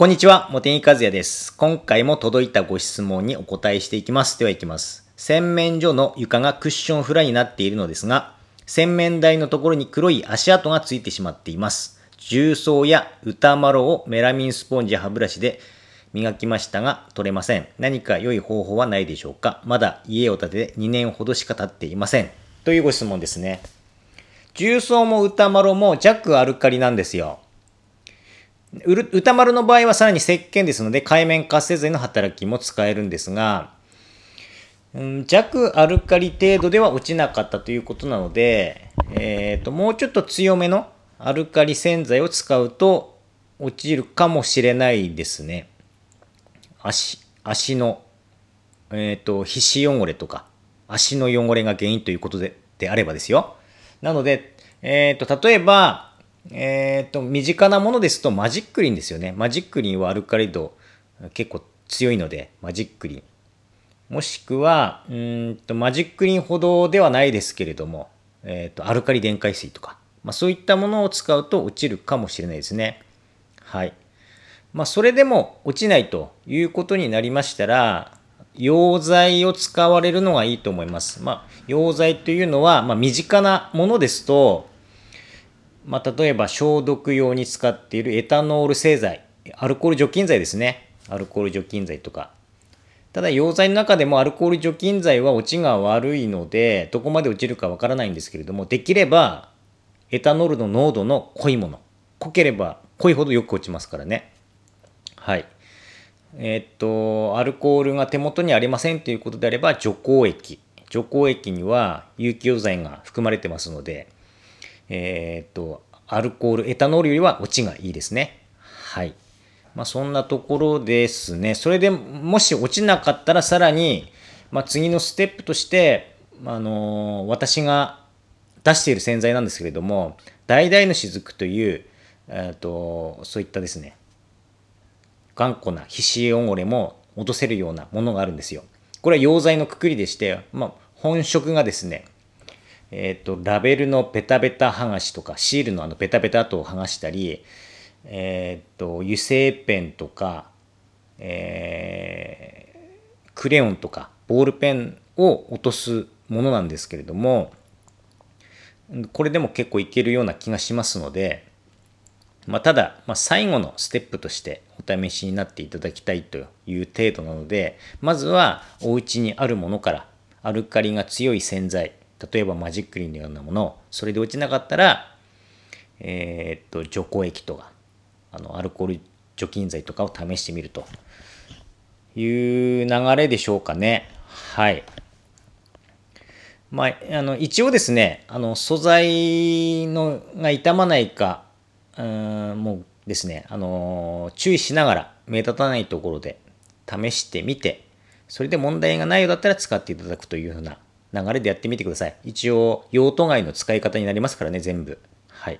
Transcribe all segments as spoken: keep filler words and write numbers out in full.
こんにちは、茂木和也です。今回も届いたご質問にお答えしていきます。ではいきます。洗面所の床がクッションフライになっているのですが、洗面台のところに黒い足跡がついてしまっています。重曹や歌丸をメラミンスポンジや歯ブラシで磨きましたが取れません。何か良い方法はないでしょうか。まだ家を建ててにねんほどしか経っていません。というご質問ですね。重曹も歌丸も弱アルカリなんですよ。歌丸の場合はさらに石鹸ですので界面活性剤の働きも使えるんですが、うん、弱アルカリ程度では落ちなかったということなので、えーと、もうちょっと強めのアルカリ洗剤を使うと落ちるかもしれないですね。足、足の、えーと、皮脂汚れとか足の汚れが原因ということで、であればですよ。なので、えーと、例えばえっと、身近なものですとマジックリンですよね。マジックリンはアルカリ度結構強いので、マジックリン。もしくは、うんと、マジックリンほどではないですけれども、えっと、アルカリ電解水とか、まあそういったものを使うと落ちるかもしれないですね。はい。まあそれでも落ちないということになりましたら、溶剤を使われるのがいいと思います。まあ、溶剤というのは、まあ身近なものですと、まあ、例えば消毒用に使っているエタノール製剤、アルコール除菌剤ですね。アルコール除菌剤とか。ただ溶剤の中でもアルコール除菌剤は落ちが悪いので、どこまで落ちるかわからないんですけれども、できればエタノールの濃度の濃いもの。濃ければ濃いほどよく落ちますからね。はい。えー、っと、アルコールが手元にありませんということであれば、除光液。除光液には有機溶剤が含まれてますので、えっと、アルコール、エタノールよりは落ちがいいですね。はい。まあ、そんなところですね。それでもし落ちなかったらさらに、まあ、次のステップとして、あのー、私が出している洗剤なんですけれども、橙の滴という、えっと、そういったですね、頑固な皮脂汚れも落とせるようなものがあるんですよ。これは溶剤のくくりでして、まあ、本職がですね、えっと、ラベルのペタペタ剥がしとか、シールのあのペタペタ跡を剥がしたり、えっと、油性ペンとか、えー、クレヨンとか、ボールペンを落とすものなんですけれども、これでも結構いけるような気がしますので、まあ、ただ、まあ、最後のステップとしてお試しになっていただきたいという程度なので、まずはお家にあるものから、アルカリが強い洗剤、例えばマジックリンのようなもの、それで落ちなかったら、えー、っと、除光液とか、あの、アルコール除菌剤とかを試してみるという流れでしょうかね。はい。まあ、あの、一応ですね、あの、素材のが傷まないか、うーん、もうですね、あの、注意しながら目立たないところで試してみて、それで問題がないようだったら使っていただくというふうな流れでやってみてください。一応、用途外の使い方になりますからね、全部。はい。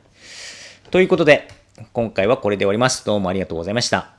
ということで、今回はこれで終わります。どうもありがとうございました。